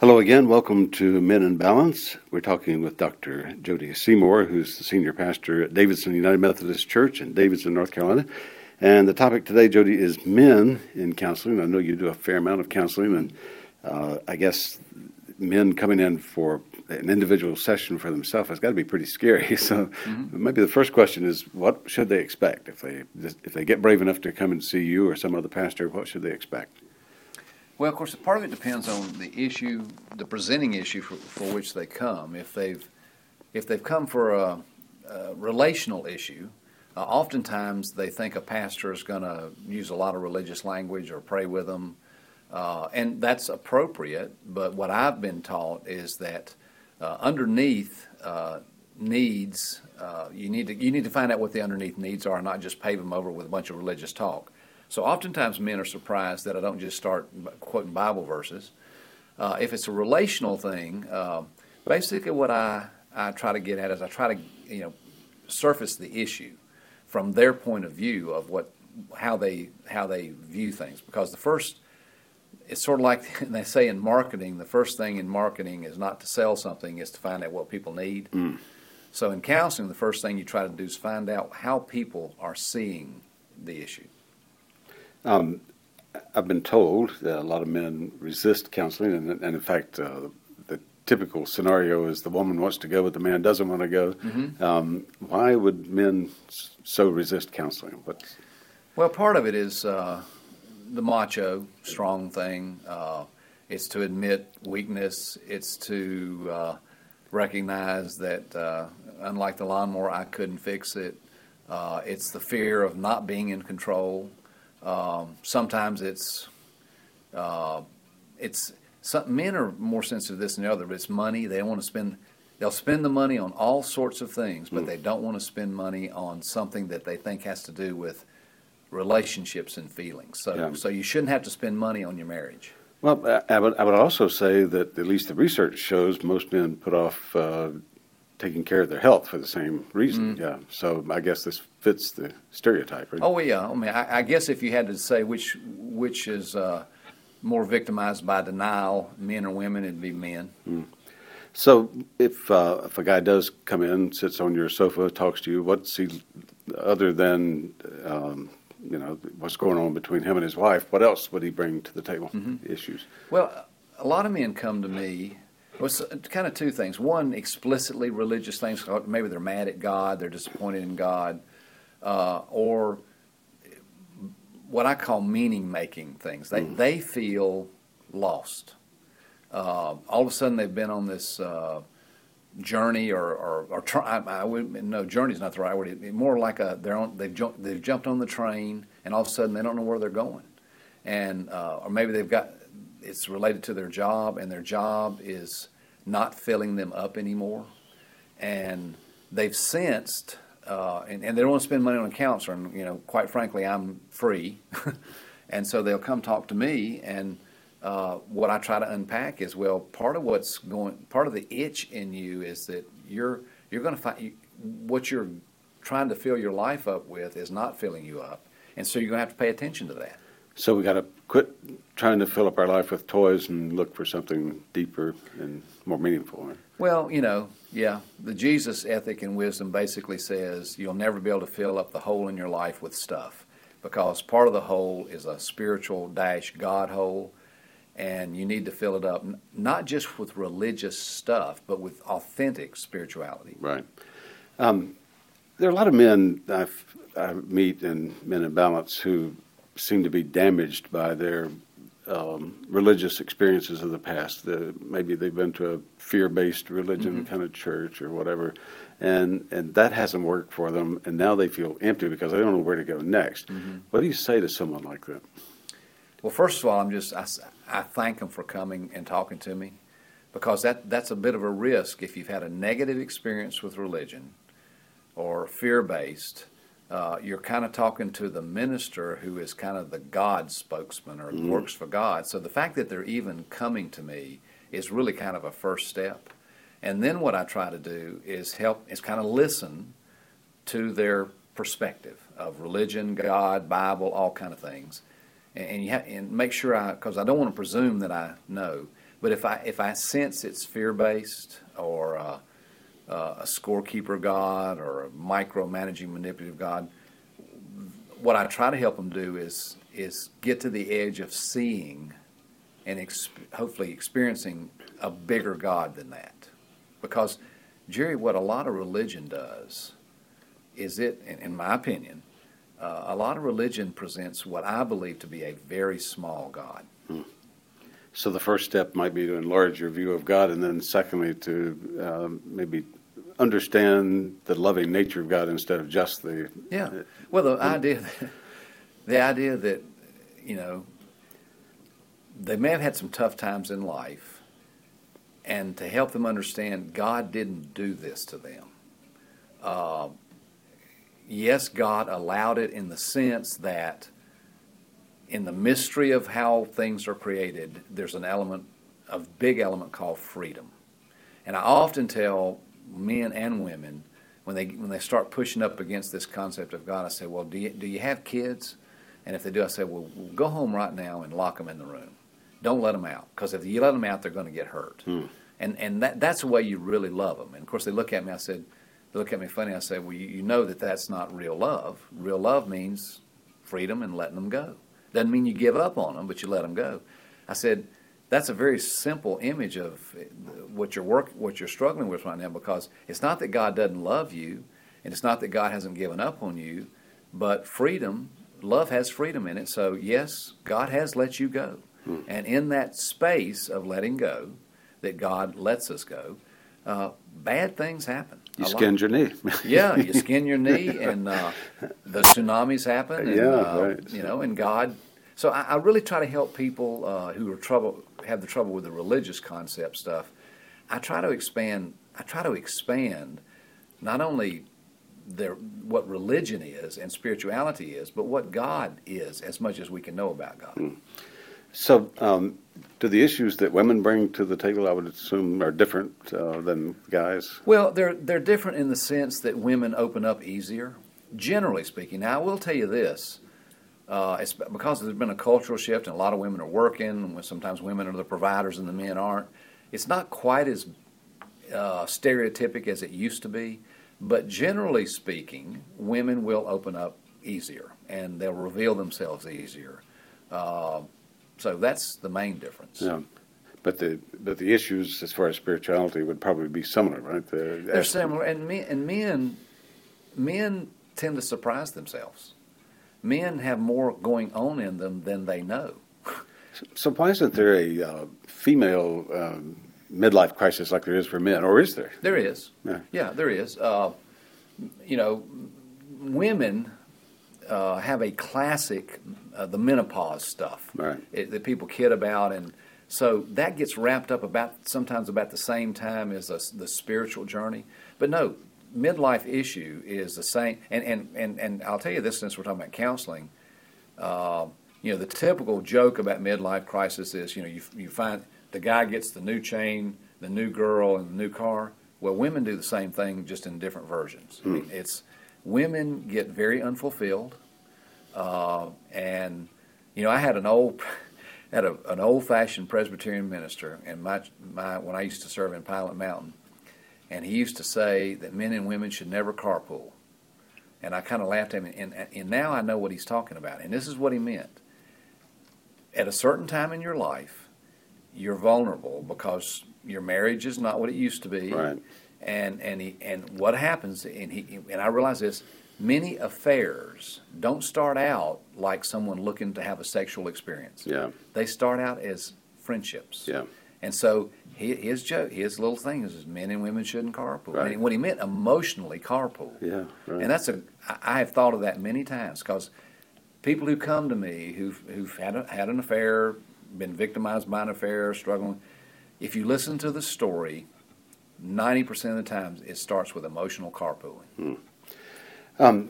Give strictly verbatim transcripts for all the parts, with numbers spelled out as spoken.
Hello again. Welcome to Men in Balance. We're talking with Doctor Jody Seymour, who's the senior pastor at Davidson United Methodist Church in Davidson, North Carolina. And the topic today, Jody, is men in counseling. I know you do a fair amount of counseling, and uh, I guess men coming in for an individual session for themselves has got to be pretty scary. So mm-hmm. maybe the first question is, what should they expect? If they, if they get brave enough to come and see you or some other pastor, what should they expect? Well, of course, part of it depends on the issue, the presenting issue for, for which they come. If they've, if they've come for a, a relational issue, uh, oftentimes they think a pastor is going to use a lot of religious language or pray with them, uh, and that's appropriate. But what I've been taught is that uh, underneath uh, needs, uh, you need to you need to find out what the underneath needs are, and not just pave them over with a bunch of religious talk. So oftentimes men are surprised that I don't just start quoting Bible verses. Uh, if it's a relational thing, uh, basically what I, I try to get at is I try to you know surface the issue from their point of view of what how they how they view things. Because the first, it's sort of like they say in marketing, the first thing in marketing is not to sell something, it's to find out what people need. Mm. So in counseling, the first thing you try to do is find out how people are seeing the issue. Um, I've been told that a lot of men resist counseling, and, and in fact, uh, the typical scenario is the woman wants to go, but the man doesn't want to go. Mm-hmm. Um, why would men so resist counseling? What's... Well, part of it is uh, the macho, strong thing. Uh, it's to admit weakness. It's to uh, recognize that, uh, unlike the lawnmower, I couldn't fix it. Uh, it's the fear of not being in control. Um, sometimes it's, uh, it's some, men are more sensitive to this than the other, but it's money. They don't want to spend, they'll spend the money on all sorts of things, but mm. they don't want to spend money on something that they think has to do with relationships and feelings. So, yeah. so you shouldn't have to spend money on your marriage. Well, I would, I would also say that at least the research shows most men put off, uh, taking care of their health for the same reason, mm. yeah. So I guess this fits the stereotype, right? Oh, yeah. I mean, I, I guess if you had to say which which is uh, more victimized by denial, men or women, it'd be men. Mm. So if uh, if a guy does come in, sits on your sofa, talks to you, what's he, other than, um, you know, what's going on between him and his wife, what else would he bring to the table, mm-hmm. issues? Well, a lot of men come to me. Well, it's kind of two things. One, explicitly religious things. Maybe they're mad at God, they're disappointed in God, uh, or what I call meaning-making things. They mm. they feel lost. Uh, all of a sudden, they've been on this uh, journey, or or, or tr- I, I would no journey's not the right word. It's more like a they're on they've ju- they've jumped on the train, and all of a sudden they don't know where they're going, and uh, or maybe they've got. It's related to their job, and their job is not filling them up anymore. And they've sensed, uh, and, and they don't want to spend money on a counselor, and, you know, quite frankly, I'm free. And so they'll come talk to me, and uh, what I try to unpack is, well, part of what's going, part of the itch in you is that you're you're going to find, you, what you're trying to fill your life up with is not filling you up. And so you're going to have to pay attention to that. So we got to quit trying to fill up our life with toys and look for something deeper and more meaningful. Right? Well, you know, yeah, the Jesus ethic and wisdom basically says you'll never be able to fill up the hole in your life with stuff, because part of the hole is a spiritual dash God hole, and you need to fill it up not just with religious stuff, but with authentic spirituality. Right. Um, there are a lot of men I've, I meet in Men in Balance who seem to be damaged by their um, religious experiences of the past. The, maybe they've been to a fear-based religion mm-hmm. kind of church or whatever, and, and that hasn't worked for them, and now they feel empty because they don't know where to go next. Mm-hmm. What do you say to someone like that? Well, first of all, I'm just I, I thank them for coming and talking to me, because that that's a bit of a risk if you've had a negative experience with religion or fear-based. Uh, you're kind of talking to the minister who is kind of the God spokesman or mm. works for God. So the fact that they're even coming to me is really kind of a first step. And then what I try to do is help, is kind of listen to their perspective of religion, God, Bible, all kind of things. And, and, you ha- and make sure I, because I don't want to presume that I know, But if I if I sense it's fear-based or a, a scorekeeper God or a micromanaging, manipulative God, what I try to help them do is is get to the edge of seeing and ex- hopefully experiencing a bigger God than that. Because, Jerry, what a lot of religion does is it, in, in my opinion, uh, a lot of religion presents what I believe to be a very small God. Hmm. So the first step might be to enlarge your view of God, and then secondly to uh, maybe understand the loving nature of God instead of just the... Yeah, uh, well, the, the idea that, the idea that, you know, they may have had some tough times in life, and to help them understand God didn't do this to them. Uh, yes, God allowed it in the sense that in the mystery of how things are created, there's an element, a big element called freedom. And I often tell men and women, when they when they start pushing up against this concept of God, I say, well, do you, do you have kids? And if they do, I say, well, go home right now and lock them in the room. Don't let them out, because if you let them out, they're going to get hurt. Hmm. And and that that's the way you really love them. And, of course, they look at me, I said, they look at me funny, I say, well, you, you know that that's not real love. Real love means freedom and letting them go. Doesn't mean you give up on them, but you let them go. I said, that's a very simple image of what you're work, what you're struggling with right now, because it's not that God doesn't love you, and it's not that God hasn't given up on you, but freedom, love has freedom in it. So, yes, God has let you go. Hmm. And in that space of letting go, that God lets us go, uh, bad things happen. You skinned your knee. Yeah, you skin your knee, and uh, the tsunamis happen. And, yeah, uh, right. You know, and God. So I, I really try to help people uh, who are trouble have the trouble with the religious concept stuff. I try to expand. I try to expand, not only their what religion is and spirituality is, but what God is, as much as we can know about God. Mm. So, um, do the issues that women bring to the table, I would assume, are different uh, than guys? Well, they're they're different in the sense that women open up easier, generally speaking. Now, I will tell you this: uh, it's because there's been a cultural shift, and a lot of women are working. Sometimes women are the providers, and the men aren't. It's not quite as uh, stereotypic as it used to be, but generally speaking, women will open up easier, and they'll reveal themselves easier. Uh, So that's the main difference. Yeah, but the but the issues as far as spirituality would probably be similar, right? The They're similar, and men and men men tend to surprise themselves. Men have more going on in them than they know. So, so why isn't there a uh, female um, midlife crisis like there is for men, or is there? There is. Yeah, yeah there is. Uh, you know, women. Uh, have a classic, uh, the menopause stuff right. it, that people kid about, and so that gets wrapped up about sometimes about the same time as a, the spiritual journey. But no, midlife issue is the same. And and, and, and I'll tell you this, since we're talking about counseling, uh, you know, the typical joke about midlife crisis is, you know, you you find the guy gets the new chain, the new girl, and the new car. Well, women do the same thing, just in different versions. Hmm. I mean, it's women get very unfulfilled, uh, and you know I had an old, had a, an old-fashioned Presbyterian minister, and my my when I used to serve in Pilot Mountain, and he used to say that men and women should never carpool, and I kind of laughed at him, and, and and now I know what he's talking about, and this is what he meant. At a certain time in your life, you're vulnerable because your marriage is not what it used to be. Right. And and he, and what happens, and he and I realize this, many affairs don't start out like someone looking to have a sexual experience. Yeah. They start out as friendships. Yeah. And so his joke, his little thing is men and women shouldn't carpool. Right. And what he meant, emotionally carpool. Yeah. Right. And that's a I have thought of that many times, because people who come to me who've who've had a, had an affair, been victimized by an affair, struggling, if you listen to the story, ninety percent of the time, it starts with emotional carpooling. Hmm. Um,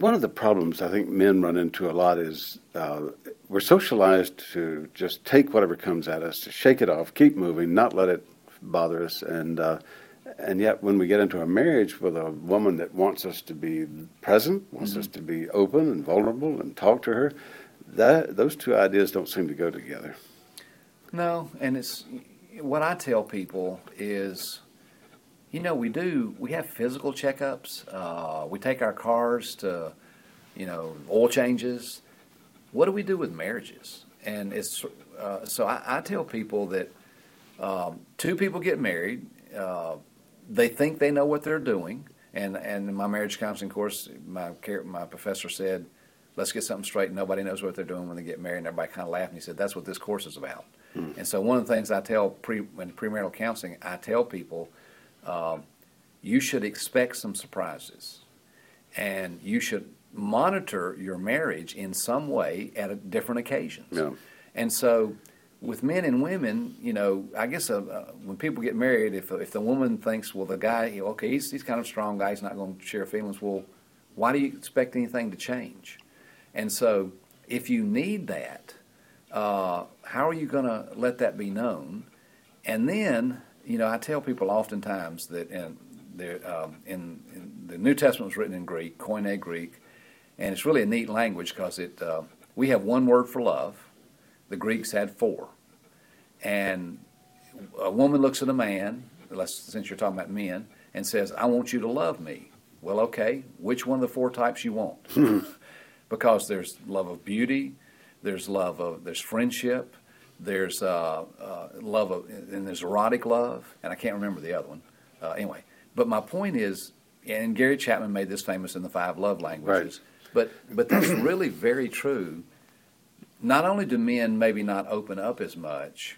one of the problems I think men run into a lot is uh, we're socialized to just take whatever comes at us, to shake it off, keep moving, not let it bother us. And uh, and yet when we get into a marriage with a woman that wants us to be present, wants mm-hmm. us to be open and vulnerable and talk to her, that those two ideas don't seem to go together. No, and it's what I tell people is, you know, we do, we have physical checkups. Uh, we take our cars to, you know, oil changes. What do we do with marriages? And it's uh, so I, I tell people that um, two people get married. Uh, they think they know what they're doing. And and in my marriage counseling course, my my professor said, let's get something straight. Nobody knows what they're doing when they get married. And everybody kind of laughed. And he said, that's what this course is about. Hmm. And so one of the things I tell pre in premarital counseling, I tell people, um, you should expect some surprises. And you should monitor your marriage in some way at a different occasions. Yeah. And so with men and women, you know, I guess uh, uh, when people get married, if if the woman thinks, well, the guy, okay, he's, he's kind of a strong guy, he's not going to share feelings, well, why do you expect anything to change? And so if you need that, uh, how are you going to let that be known? And then, you know, I tell people oftentimes that in, um, in, in the New Testament was written in Greek, Koine Greek, and it's really a neat language because it uh, we have one word for love. The Greeks had four. And a woman looks at a man, unless, since you're talking about men, and says, I want you to love me. Well, okay, which one of the four types you want? Because there's love of beauty, there's love of, there's friendship, there's uh, uh, love of, and there's erotic love, and I can't remember the other one. Uh, anyway, but my point is, and Gary Chapman made this famous in the five love languages, right. but but that's really very true. Not only do men maybe not open up as much,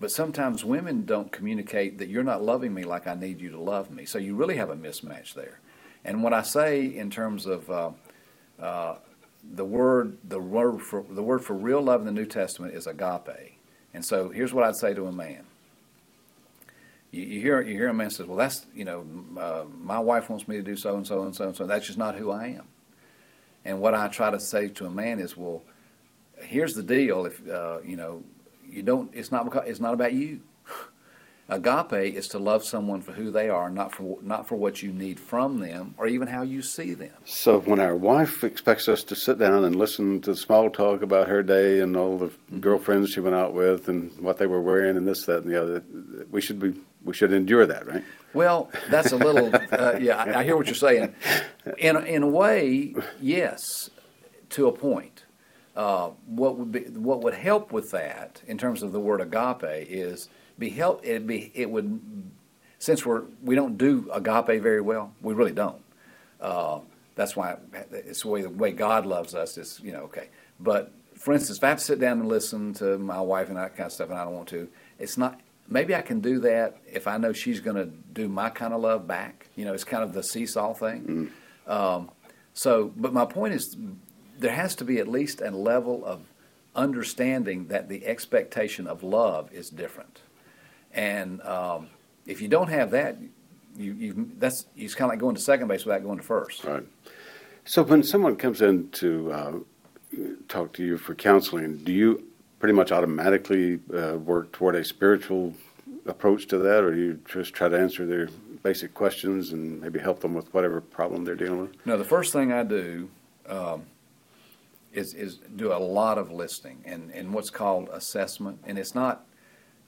but sometimes women don't communicate that you're not loving me like I need you to love me. So you really have a mismatch there. And what I say in terms of uh, Uh, the word, the word for the word for real love in the New Testament is agape, and so here's what I'd say to a man. You, you hear, you hear a man says, "Well, that's you know, uh, my wife wants me to do so and so and so and so. That's just not who I am." And what I try to say to a man is, "Well, here's the deal. If uh, you know, you don't. It's not. Because, it's not about you. Agape is to love someone for who they are, not for not for what you need from them or even how you see them. So when our wife expects us to sit down and listen to small talk about her day and all the mm-hmm. girlfriends she went out with and what they were wearing and this, that, and the other, we should be we should endure that, right? Well, that's a little, uh, yeah, I, I hear what you're saying. In, in a way, yes, to a point. Uh, what would be, what would help with that in terms of the word agape is Be help it be it would since we're we don't do agape very well, we really don't. Uh, that's why it's the way the way God loves us is you know okay. But for instance, if I have to sit down and listen to my wife and that kind of stuff, and I don't want to, it's not. Maybe I can do that if I know she's going to do my kind of love back. You know, it's kind of the seesaw thing. Mm. Um, so, but my point is, there has to be at least a level of understanding that the expectation of love is different. And um, if you don't have that, you, you that's it's kind of like going to second base without going to first. Right. So when someone comes in to uh, talk to you for counseling, do you pretty much automatically uh, work toward a spiritual approach to that, or do you just try to answer their basic questions and maybe help them with whatever problem they're dealing with? No, the first thing I do um, is is do a lot of listening and, and what's called assessment, and it's not.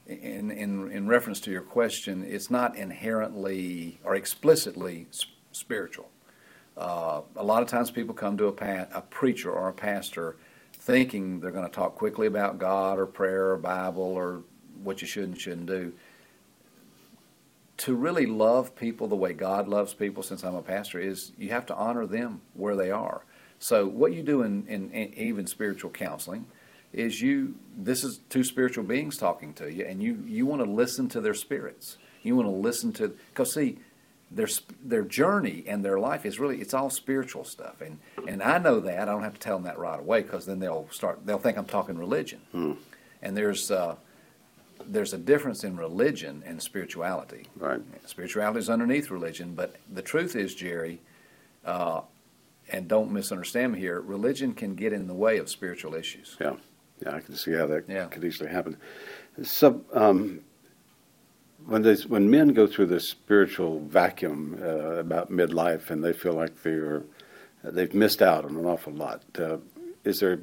In, in in reference to your question, it's not inherently or explicitly sp- spiritual. Uh, a lot of times people come to a, pa- a preacher or a pastor thinking they're going to talk quickly about God or prayer or Bible or what you should and shouldn't do. To really love people the way God loves people, since I'm a pastor, is you have to honor them where they are. So what you do in, in, in even spiritual counseling is you, this is two spiritual beings talking to you, and you, you want to listen to their spirits. You want to listen to, because see, their their journey and their life is really, it's all spiritual stuff. And and I know that, I don't have to tell them that right away, because then they'll start, they'll think I'm talking religion. Hmm. And there's uh, there's a difference in religion and spirituality. Right. Spirituality is underneath religion, but the truth is, Jerry, uh, and don't misunderstand me here, religion can get in the way of spiritual issues. Yeah. Yeah, I can see how that yeah. could easily happen. So, um, when they, when men go through this spiritual vacuum uh, about midlife and they feel like they're they've missed out on an awful lot, uh, is there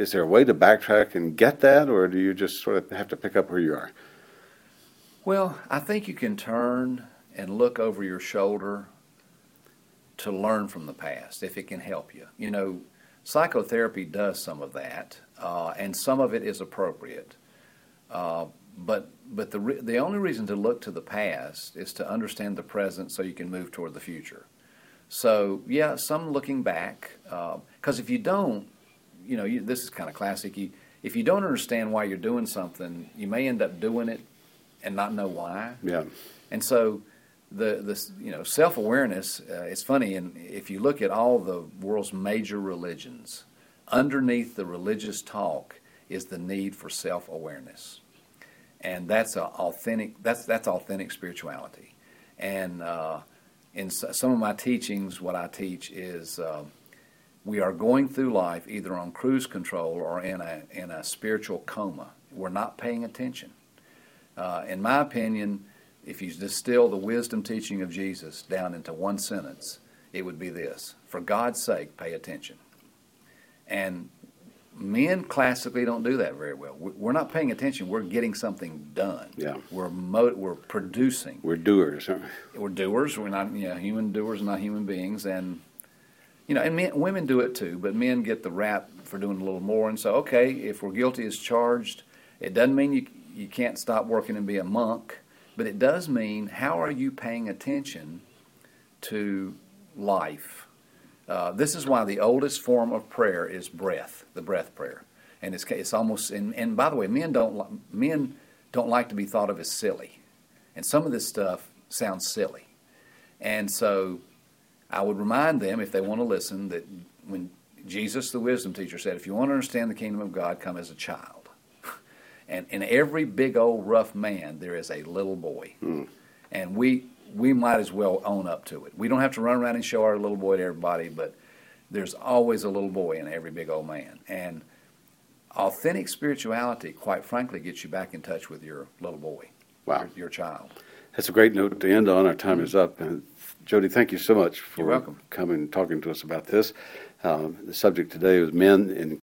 Is there a way to backtrack and get that, or do you just sort of have to pick up where you are? Well, I think you can turn and look over your shoulder to learn from the past, if it can help you. You know, psychotherapy does some of that, uh, and some of it is appropriate. Uh, but but the re- the only reason to look to the past is to understand the present so you can move toward the future. So, yeah, some looking back, because uh, if you don't, you know, you, this is kind of classic. You, if you don't understand why you're doing something, you may end up doing it and not know why. Yeah. And so the, the you know, self-awareness, uh, it's funny, and if you look at all the world's major religions, underneath the religious talk is the need for self-awareness. And that's a authentic, that's that's authentic spirituality. And uh, in so, some of my teachings, what I teach is uh, we are going through life either on cruise control or in a in a spiritual coma. We're not paying attention. Uh, in my opinion, if you distill the wisdom teaching of Jesus down into one sentence, it would be this: for God's sake, pay attention. And men classically don't do that very well. We're not paying attention. We're getting something done. Yeah. We're mo- we're producing. We're doers. Huh? We're doers. We're not you know, human doers, not human beings. And you know, and men, women do it too, but men get the rap for doing a little more. And so, okay, if we're guilty as charged, it doesn't mean you you can't stop working and be a monk, but it does mean how are you paying attention to life? Uh, this is why the oldest form of prayer is breath, the breath prayer, and it's it's almost. And, and by the way, men don't men don't like to be thought of as silly, and some of this stuff sounds silly, and so I would remind them if they want to listen that when Jesus, the wisdom teacher, said, "If you want to understand the kingdom of God, come as a child," and in every big old rough man there is a little boy, mm. and we. we might as well own up to it. We don't have to run around and show our little boy to everybody, but there's always a little boy in every big old man. And authentic spirituality, quite frankly, gets you back in touch with your little boy, wow. your, your child. That's a great note to end on. Our time is up. And Jody, thank you so much for coming and talking to us about this. Um, the subject today was men in